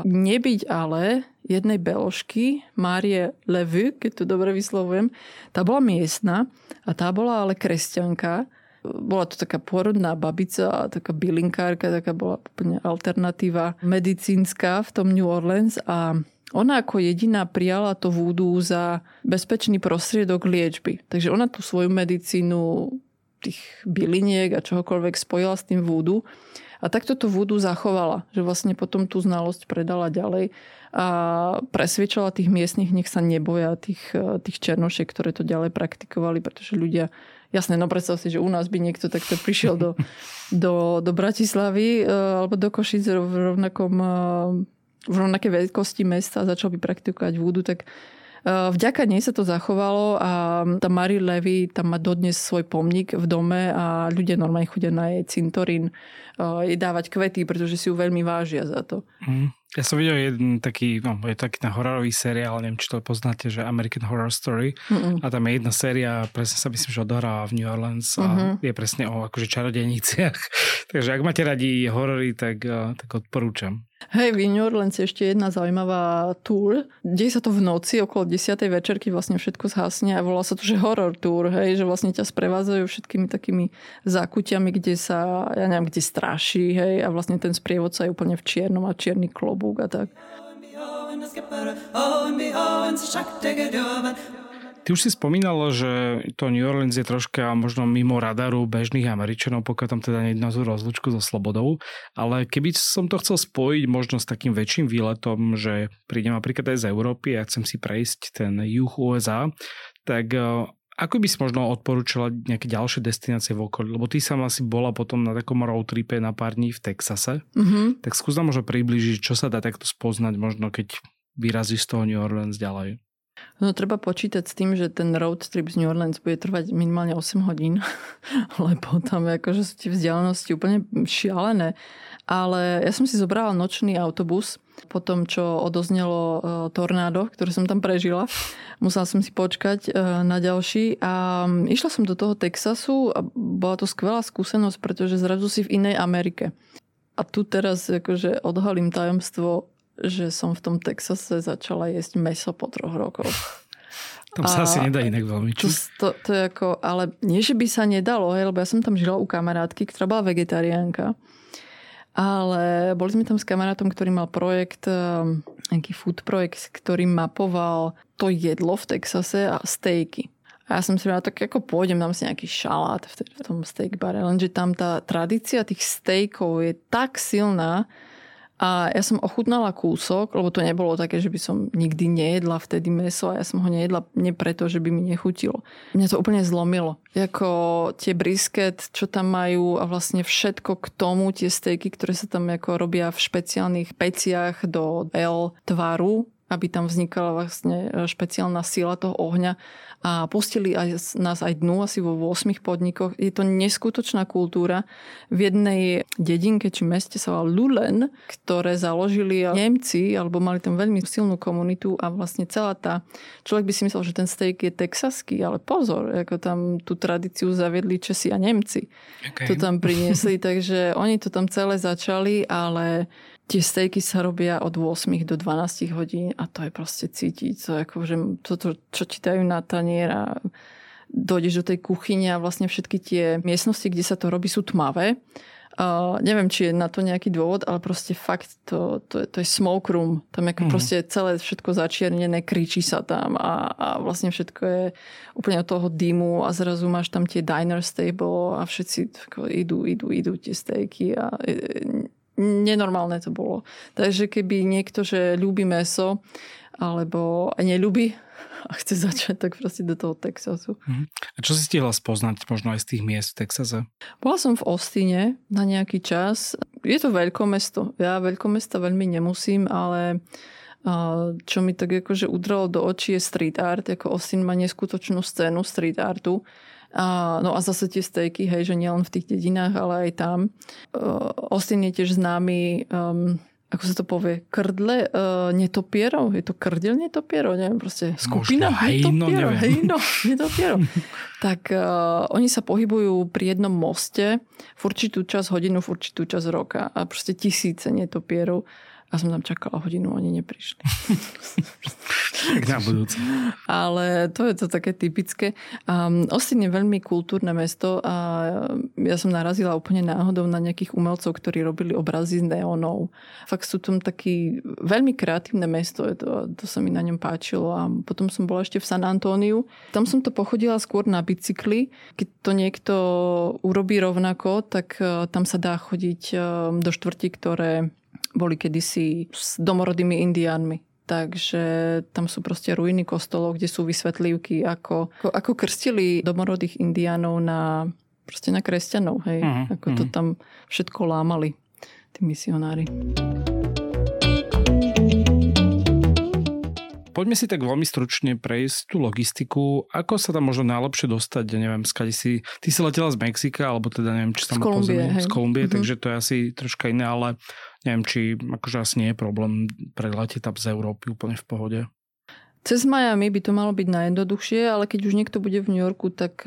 nebyť ale jednej beložky, Márie Levy, keď to dobre vyslovujem, tá bola miestna a tá bola ale kresťanka. Bola to taká pôrodná babica, taká bylinkárka, taká bola úplne alternatíva medicínska v tom New Orleans a ona ako jediná prijala to vúdu za bezpečný prostriedok liečby. Takže ona tú svoju medicínu tých byliniek a čohokoľvek spojila s tým vúdu. A takto to voodoo zachovala, že vlastne potom tú znalosť predala ďalej a presvedčala tých miestnych, nech sa neboja tých, tých černošiek, ktoré to ďalej praktikovali, pretože ľudia, jasné, no predstav si, že u nás by niekto takto prišiel do, do, do Bratislavy alebo do Košíc v rovnakom, v rovnakej veľkosti mesta a začal by praktikovať voodoo, tak vďaka nej sa to zachovalo a tá Marie Levy tam má dodnes svoj pomník v dome a ľudia normálne chodia na jej cintorín jej dávať kvety, pretože si ju veľmi vážia za to. Mm. Ja som videl jeden taký, no je taký na hororový seriál, neviem, či to poznáte, že American Horror Story. Mm-mm. A tam je jedna séria, presne sa myslím, že odohráva v New Orleans a mm-hmm. je presne o akože čarodejniciach. Takže ak máte radi horory, tak, tak odporúčam. Hej, v New Orleans je ešte jedna zaujímavá tour. Deje sa to v noci, okolo desiatej večerky vlastne všetko zhasne a volá sa to, že horror tour, hej, že vlastne ťa sprevádzajú všetkými takými zákutiami, kde sa, ja neviem, kde straší, hej, a vlastne ten sprievodca je úplne v čiernom a čierny klobúk a tak. Ty už si spomínala, že to New Orleans je troška možno mimo radaru bežných Američanov, pokiaľ tam teda nejedná tú rozlučku so slobodou, ale keby som to chcel spojiť možno s takým väčším výletom, že prídem napríklad aj z Európy a chcem si prejsť ten juh ú es á, tak Ako by si možno odporúčala nejaké ďalšie destinácie v okolí? Lebo ty sama si bola potom na takom road tripe na pár dní v Texase. Mm-hmm. Tak skús nám možno priblížiť, čo sa dá takto spoznať možno, keď vyrazíš z toho New Orleans ďalej. No treba počítať s tým, že ten road trip z New Orleans bude trvať minimálne osem hodín, lebo tam akože sú tie vzdialenosti úplne šialené. Ale ja som si zobrala nočný autobus po tom, čo odoznelo tornádo, ktoré som tam prežila. Musela som si počkať na ďalší a išla som do toho Texasu a bola to skvelá skúsenosť, pretože zrazu si v inej Amerike. A tu teraz akože odhalím tajomstvo, že som v tom Texase začala jesť mäso po troch rokoch. Tam sa a asi nedá inak veľmi. To, to, to je ako, ale nie, že by sa nedalo, hej, lebo ja som tam žila u kamarátky, ktorá bola vegetariánka. Ale boli sme tam s kamarátom, ktorý mal projekt, nejaký food projekt, ktorý mapoval to jedlo v Texase a stejky. A ja som si povedala, tak ako pôjdem, dám si nejaký šalát v tom steak bare. Lenže tam tá tradícia tých stejkov je tak silná a ja som ochutnala kúsok, lebo to nebolo také, že by som nikdy nejedla vtedy mäso a ja som ho nejedla nie preto, že by mi nechutilo. Mňa to úplne zlomilo. Jako tie brisket, čo tam majú a vlastne všetko k tomu, tie stejky, ktoré sa tam ako robia v špeciálnych peciach do L tvaru, aby tam vznikala vlastne špeciálna sila toho ohňa a pustili aj, nás aj dnu asi vo ôsmich podnikoch. Je to neskutočná kultúra. V jednej dedinke či meste sa volá Lulen, ktoré založili Nemci, alebo mali tam veľmi silnú komunitu a vlastne celá tá... Človek by si myslel, že ten steak je texaský, ale pozor, ako tam tú tradíciu zaviedli Česi a Nemci. Okay. To tam priniesli, takže oni to tam celé začali, ale... Tie stejky sa robia od ôsmich do dvanástich hodín a to je proste cítiť. To je ako, že toto, čo ti dajú na tanier a dojdeš do tej kuchyne a vlastne všetky tie miestnosti, kde sa to robí, sú tmavé. Uh, neviem, či je na to nejaký dôvod, ale proste fakt to, to, to je smoke room. Tam je mm. proste celé všetko začiernené, kričí sa tam a, a vlastne všetko je úplne od toho dymu a zrazu máš tam tie diners table a všetci idú, idú, idú tie stejky a... Nenormálne to bolo. Takže keby niekto, že ľúbi mäso alebo neľúbi a chce začať, tak proste do toho Texasu. A čo si stihla spoznať možno aj z tých miest v Texase? Bola som v Austine na nejaký čas. Je to veľkomesto. Ja veľkomesta veľmi nemusím, ale čo mi tak akože udralo do očí je street art. Jako Austin má neskutočnú scénu street artu. A, no a zase tie stejky, hej, že nielen v tých dedinách, ale aj tam. Uh, Austin je tiež známy, um, ako sa to povie, krdle uh, netopierov. Je to krdel netopierov? Neviem, proste skupina netopierov. Hejno, netopierov. Tak uh, oni sa pohybujú pri jednom moste v určitú časť hodinu, v určitú časť roka. A proste tisíce netopierov. A som tam čakala hodinu, oni neprišli. Tak na budúce. Ale to je to také typické. Um, Austin je veľmi kultúrne mesto a ja som narazila úplne náhodou na nejakých umelcov, ktorí robili obrazy z neónov. Fakt sú tam taký veľmi kreatívne mesto, to, to sa mi na ňom páčilo. A potom som bola ešte v San Antóniu. Tam som to pochodila skôr na bicykli. Keď to niekto urobí rovnako, tak uh, tam sa dá chodiť uh, do štvrtí, ktoré... boli kedysi s domorodými indiánmi. Takže tam sú proste ruiny kostolov, kde sú vysvetlivky, ako, ako, ako krstili domorodých indiánov na, proste na kresťanov. Hej. Mm, ako mm. to tam všetko lámali tí misionári. Poďme si tak veľmi stručne prejsť tú logistiku. Ako sa tam možno najlepšie dostať? Ja neviem, skade si... Ty si letela z Mexika, alebo teda neviem, či sa má pozemie. Z Kolumbie, mm-hmm. takže to je asi troška iné, ale neviem, či akože asi nie je problém preletieť tam z Európy úplne v pohode. Cez Miami by to malo byť najjednoduchšie, ale keď už niekto bude v New Yorku, tak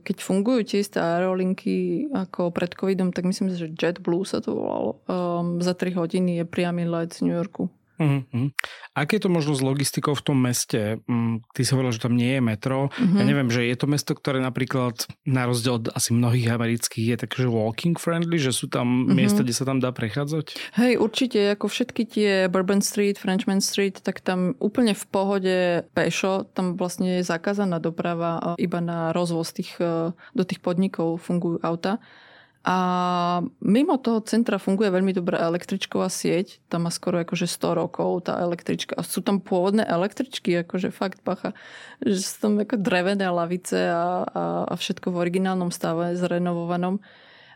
keď fungujú tie isté aerolinky ako pred covidom, tak myslím, že JetBlue sa to volalo. Um, za tri hodiny je priamy let z New Yorku. Mm-hmm. Aké je to možno s logistikou v tom meste? Ty si hovorila, že tam nie je metro. Mm-hmm. Ja neviem, že je to mesto, ktoré napríklad na rozdiel od asi mnohých amerických je takže walking friendly, že sú tam mm-hmm. miesta, kde sa tam dá prechádzať? Hej, určite, ako všetky tie Bourbon Street, Frenchman Street, tak tam úplne v pohode pešo, tam vlastne je zakázaná doprava, iba na rozvoz tých, do tých podnikov fungujú auta. A mimo toho centra funguje veľmi dobrá električková sieť. Tam má skoro akože sto rokov tá električka. A sú tam pôvodné električky, akože fakt pacha. Že sú tam ako drevené lavice a, a, a všetko v originálnom stave, zrenovovanom.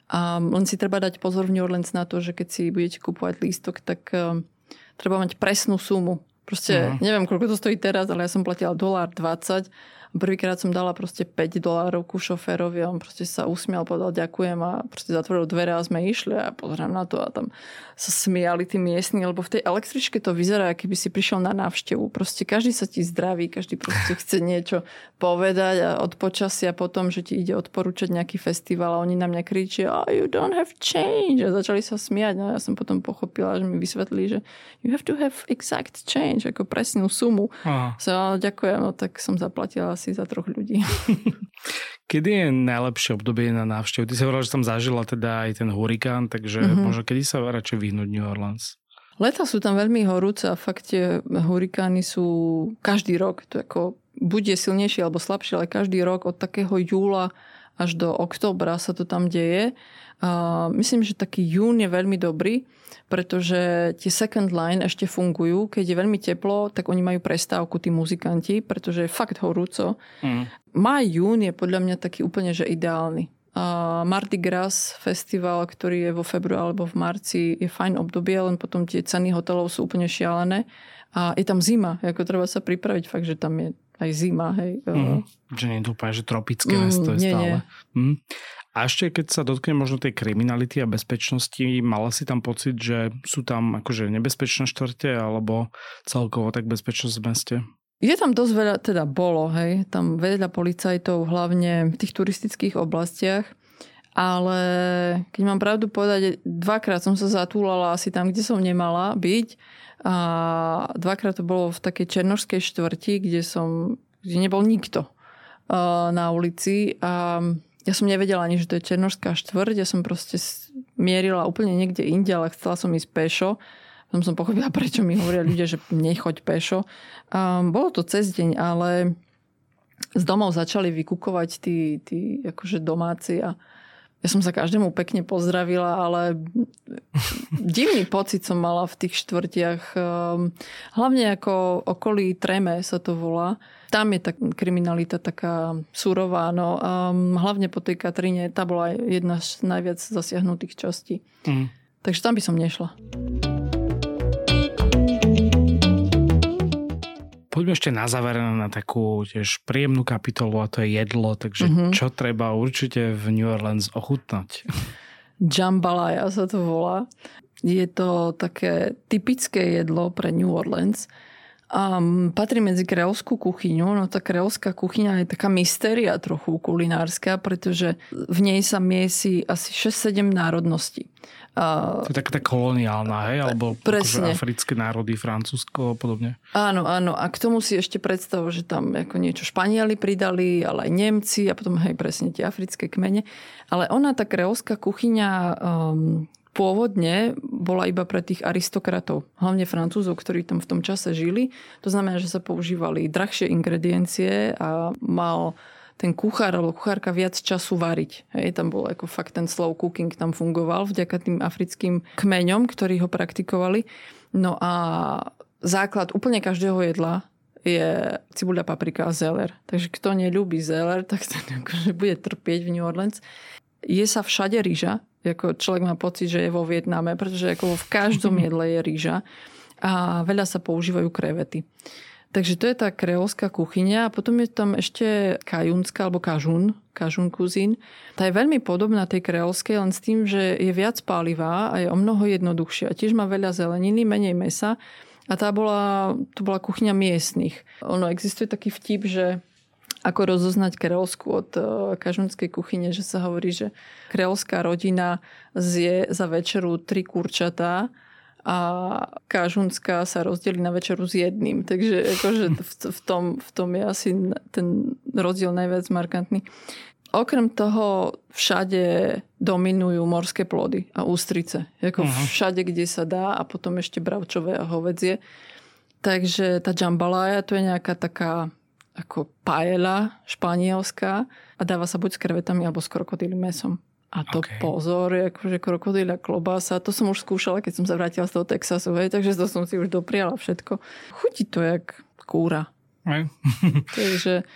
A len si treba dať pozor v New Orleans na to, že keď si budete kupovať lístok, tak um, treba mať presnú sumu. Proste, uh-huh. neviem, koľko to stojí teraz, ale ja som platila jeden dvacet. Prvýkrát som dala proste päť dolárov ku šoférovi a on proste sa usmial, povedal ďakujem a proste zatvoril dvere a sme išli a pozerám na to a tam sa smiali tí miestni, lebo v tej električke to vyzerá, keby si prišiel na návštevu. Proste každý sa ti zdraví, každý proste chce niečo povedať a od počasia potom, že ti ide odporúčať nejaký festival a oni na mňa kričia oh, you don't have change a začali sa smiať. No ja som potom pochopila, že mi vysvetlili, že you have to have exact change, ako presnú sumu. Uh-huh. So no, ďakujem, no tak som zaplatila za troch ľudí. Kedy je najlepšie obdobie na návštevu? Ty si hovorila, že tam zažila teda aj ten hurikán, takže mm-hmm. možno kedy sa radšej vyhnúť New Orleans? Leta sú tam veľmi horúce a fakt hurikány sú každý rok. To ako, buď je silnejšie alebo slabšie, ale každý rok od takého júla až do októbra sa to tam deje. Uh, myslím, že taký jún je veľmi dobrý, pretože tie second line ešte fungujú. Keď je veľmi teplo, tak oni majú prestávku, tí muzikanti, pretože je fakt horúco. Mm. Máj, jún je podľa mňa taký úplne, že ideálny. Uh, Mardi Gras festival, ktorý je vo februári alebo v marci, je fajn obdobie, len potom tie ceny hotelov sú úplne šialené. A je tam zima, ako treba sa pripraviť fakt, že tam je aj zima. Hej. Mm. Uh. Že nie je to úplne, že tropické mm, mesto je nie, stále. Nie. Mm. A ešte keď sa dotkne možno tej kriminality a bezpečnosti, mala si tam pocit, že sú tam akože nebezpečné štvrte alebo celkovo tak bezpečnosť v meste? Je tam dosť veľa, teda bolo, hej, tam veľa policajtov hlavne v tých turistických oblastiach, ale keď mám pravdu povedať, dvakrát som sa zatúlala asi tam, kde som nemala byť a dvakrát to bolo v takej černošskej štvrti, kde som, kde nebol nikto na ulici a ja som nevedela ani, že to je černošská štvrť. Ja som proste mierila úplne niekde inde, ale chcela som ísť pešo. Potom som pochopila, prečo mi hovoria ľudia, že nechoď pešo. Um, bolo to cez deň, ale z domov začali vykukovať tí, tí akože domáci a ja som sa každému pekne pozdravila, ale divný pocit som mala v tých štvrtiach. Um, hlavne ako okolí Treme sa to volá. Tam je tá kriminalita taká surová, no um, hlavne po tej Katrine, tá bola jedna z najviac zasiahnutých častí. Mm. Takže tam by som nešla. Poďme ešte na záver na takú tiež príjemnú kapitolu a to je jedlo, takže mm-hmm. čo treba určite v New Orleans ochutnať? Jambalaya sa to volá. Je to také typické jedlo pre New Orleans. Um, patrí medzi kreolskú kuchyňu. No tá kreolská kuchyňa je taká mystéria trochu kulinárska, pretože v nej sa miesí asi šesť sedem národností. Uh, to je taká tá koloniálna, hej? Alebo akože africké národy, Francúzsko a podobne. Áno, áno. A k tomu si ešte predstav, že tam ako niečo Španieli pridali, ale aj Nemci a potom hej, presne tie africké kmene. Ale ona, tá kreolská kuchyňa... Um, pôvodne bola iba pre tých aristokratov, hlavne Francúzov, ktorí tam v tom čase žili. To znamená, že sa používali drahšie ingrediencie a mal ten kuchár alebo kuchárka viac času variť. Hej, tam bol ako fakt ten slow cooking tam fungoval vďaka tým africkým kmeňom, ktorí ho praktikovali. No a základ úplne každého jedla je cibuľa, paprika a zeler. Takže kto neľúbi zeler, tak ten akože bude trpieť v New Orleans. Je sa všade ryža. Jako človek má pocit, že je vo Vietname, pretože ako v každom jedle je rýža a veľa sa používajú krevety. Takže to je tá kreolská kuchyňa a potom je tam ešte kajúnska alebo kažún, kažún kuzín. Tá je veľmi podobná tej kreolskej, len s tým, že je viac pálivá a je o mnoho jednoduchšia. Tiež má veľa zeleniny, menej mesa a tá bola, to bola kuchyňa miestnych. Ono existuje taký vtip, že ako rozoznať kreolskú od kažunskej kuchyne, že sa hovorí, že kreolská rodina zje za večeru tri kurčatá a kažunská sa rozdelí na večeru s jedným. Takže akože v tom, v tom je asi ten rozdiel najviac markantný. Okrem toho všade dominujú morské plody a ústrice. Jako všade, kde sa dá a potom ešte bravčové a hovädzie. Takže tá jambalaya to je nejaká taká ako paella španielská a dáva sa buď s krevetami alebo s krokodílym mesom. A A to okay. Pozor, akože krokodíľa klobása. To som už skúšala, keď som sa vrátila z toho Texasu, hej, takže to som si už dopriala všetko. Chutí to jak kúra. Hey. Takže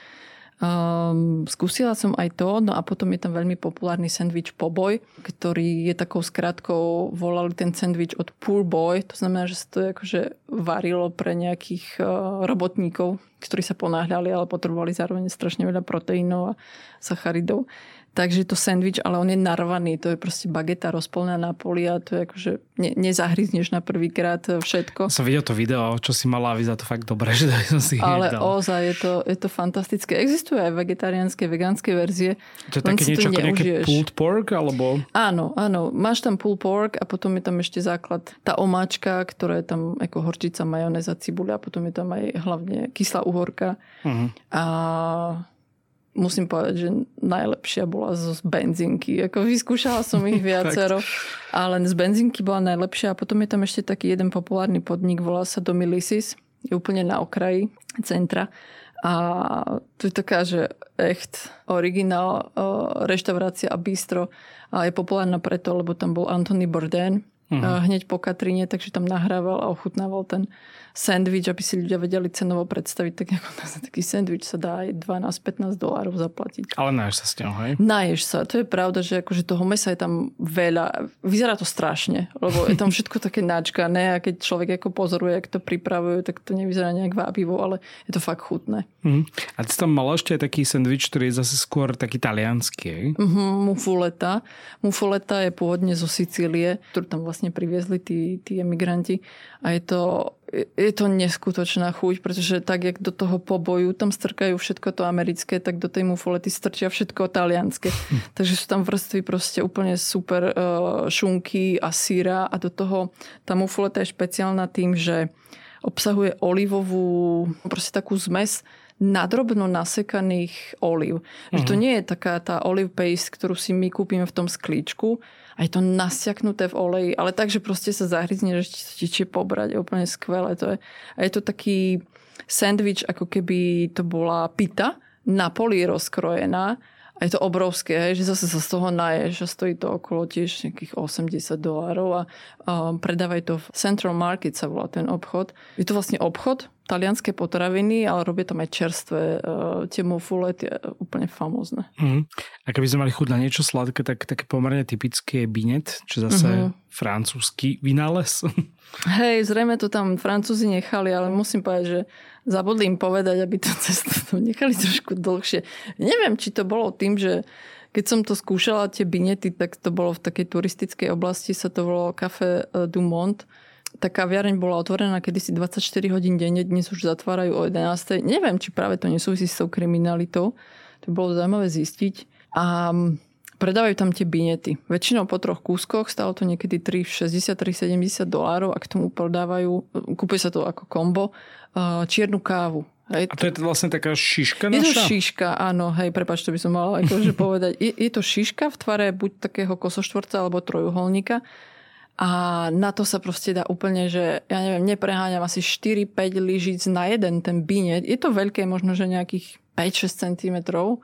um, skúsila som aj to, no a potom je tam veľmi populárny sandwich Poboj, ktorý je takou skratkou, volali ten sandwich od Poor Boy, to znamená, že sa to akože varilo pre nejakých uh, robotníkov, ktorí sa ponáhľali, ale potrebovali zároveň strašne veľa proteínov a sacharidov. Takže to sendvič, ale on je narvaný. To je proste bageta rozpolná na poli a to je akože ne, nezahryzneš na prvýkrát všetko. Som videl to video, čo si mala, vyzerá to fakt dobre, že som si ale nedal. Ale ozaj, je to, je to fantastické. Existuje aj vegetariánske, vegánske verzie. To je také niečo ako nejaké pulled pork? Alebo... Áno, áno. Máš tam pulled pork a potom je tam ešte základ tá omáčka, ktorá je tam ako horčica, majonéza, cibuľa a potom je tam aj hlavne kyslá uhorka. Uh-huh. A... musím povedať, že najlepšia bola z benzinky. Ako vyskúšala som ich viacero, ale z benzinky bola najlepšia. A potom je tam ešte taký jeden populárny podnik, volá sa Domilisis. Je úplne na okraji centra. A tu je taká, že echt originál, reštaurácia a bistro. A je populárna preto, lebo tam bol Anthony Bourdain. Uh-huh. Hneď po Katrine, takže tam nahrával a ochutnával ten sendvič, aby si ľudia vedeli cenovo predstaviť, tak ako na taký sendvič sa dá aj dvanásť pätnásť dolárov zaplatiť. Ale naješ sa s ňou, hej? Naješ sa, to je pravda, že akože toho mesa je tam veľa, vyzerá to strašne, lebo je tam všetko také načkané a keď človek ako pozoruje, jak to pripravujú, tak to nevyzerá nejak vábivo, ale je to fakt chutné. Uh-huh. A ty tam mala ešte aj taký sendvič, ktorý je zase skôr taký taliansky. Uh-huh, mufuleta. Mufuleta je pôvodne zo Sicílie, ktorú tam vlastne vlastne priviezli tí, tí emigranti a je to, je to neskutočná chuť, pretože tak, jak do toho Poboju tam strkajú všetko to americké, tak do tej muffolety strčia všetko talianské. Hm. Takže sú tam vrstvy proste úplne super šunky a syra a do toho tá muffoleta je špeciálna tým, že obsahuje olivovú, proste takú zmes nadrobno nasekaných oliv. Uh-huh. Že to nie je taká tá olive paste, ktorú si my kúpime v tom sklíčku a je to nasiaknuté v oleji, ale tak, že proste sa zahryzne, že tečie pobrať. Je úplne skvelé to je. A je to taký sandwich, ako keby to bola pita na poli rozkrojená a je to obrovské, hej, že zase sa z toho naješ a stojí to okolo tiež nejakých osemdesiat dolárov a um, predávajú to v Central Market sa volá ten obchod. Je to vlastne obchod talianské potraviny, ale robia tam aj čerstvé uh, tie mufulety, uh, úplne famózne. Mm. A keby sme mali chuť na niečo sladké, tak také pomerne typické binet, čo zase mm-hmm. francúzsky vynález. Hej, zrejme to tam Francúzi nechali, ale musím povedať, že zabudli im povedať, aby to cestu nechali trošku dlhšie. Neviem, či to bolo tým, že keď som to skúšala, tie binety, tak to bolo v takej turistickej oblasti, sa to volalo Café du Monde. Tá kaviareň bola otvorená kedysi dvadsaťštyri hodín denne, dnes už zatvárajú o jedenástej. Neviem, či práve to nesúvisí s tou kriminalitou. To bolo zaujímavé zistiť. A predávajú tam tie binety. Väčšinou po troch kúskoch, stálo to niekedy tri šesťdesiat, tri sedemdesiat dolárov a k tomu prodávajú, kúpuje sa to ako kombo, čiernu kávu. Hej, to... A to je to vlastne taká šiška naša? Je to šiška, áno, hej, prepáč, to by som mala akože povedať. Je, je to šiška v tvare buď takého kosoštvorca alebo trojuholníka. A na to sa proste dá úplne, že ja neviem, nepreháňam asi štyri päť lyžíc na jeden ten binet. Je to veľké, možno, že nejakých päť šesť centimetrov,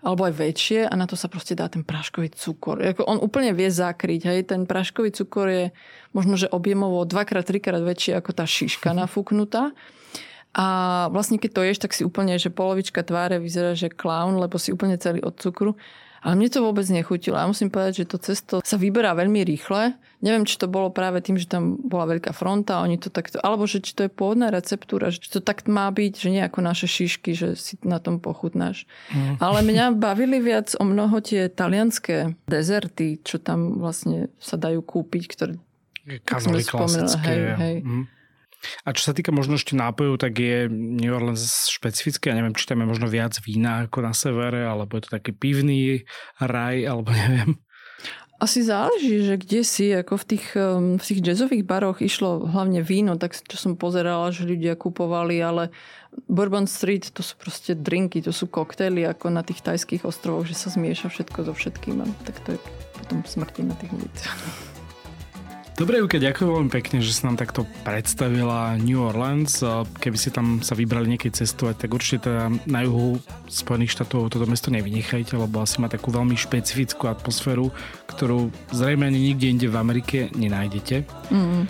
alebo aj väčšie a na to sa proste dá ten práškový cukor. Jako on úplne vie zakryť, hej. Ten práškový cukor je možno, že objemovo dvakrát, trikrát väčší ako tá šiška nafúknutá. A vlastne keď to ješ, tak si úplne, že polovička tváre vyzerá, že klaun, lebo si úplne celý od cukru. Ale mne to vôbec nechutilo. Ja musím povedať, že to cesto sa vyberá veľmi rýchle. Neviem, či to bolo práve tým, že tam bola veľká fronta, oni to takto, alebo že či to je pôvodná receptúra, že to tak má byť, že nie ako naše šišky, že si na tom pochutnáš. Mm. Ale mňa bavili viac o mnoho tie talianské dezerty, čo tam vlastne sa dajú kúpiť, ktoré... Kanoly klasické. Hej, hej. Mm. A čo sa týka možno ešte nápojov, tak je New Orleans špecifické. Ja neviem, či tam je možno viac vína ako na severe, alebo je to taký pivný raj, alebo neviem. Asi záleží, že kde si, ako v tých, v tých jazzových baroch išlo hlavne víno, tak čo som pozerala, že ľudia kupovali, ale Bourbon Street to sú proste drinky, to sú koktejly ako na tých tajských ostrovoch, že sa zmieša všetko so všetkým, tak to je potom smrti na tých ulicách. Dobre, Ivka, ďakujem veľmi pekne, že si nám takto predstavila New Orleans. Keby ste tam sa vybrali niekedy cestovať, tak určite teda na juhu Spojených štátov toto mesto nevynechajte, lebo asi má takú veľmi špecifickú atmosféru, ktorú zrejme ani nikde inde v Amerike nenájdete. Mm.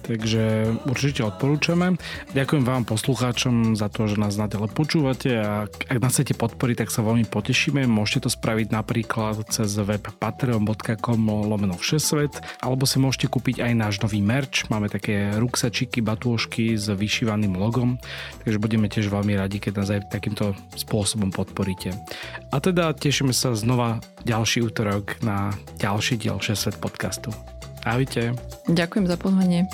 Takže určite odporúčame. Ďakujem vám poslucháčom za to, že nás naďalej počúvate, a ak nás chcete podporiť, tak sa veľmi potešíme. Môžete to spraviť napríklad cez web patreon bodka com lomeno všesvet, alebo si môžete kúpiť aj náš nový merch. Máme také ruksačiky, batôžky s vyšívaným logom, takže budeme tiež veľmi radi, keď nás aj takýmto spôsobom podporíte. A teda tešíme sa znova ďalší útorok na ďalší diel Všesvet podcastu. Ahojte. Ďakujem za pozvanie.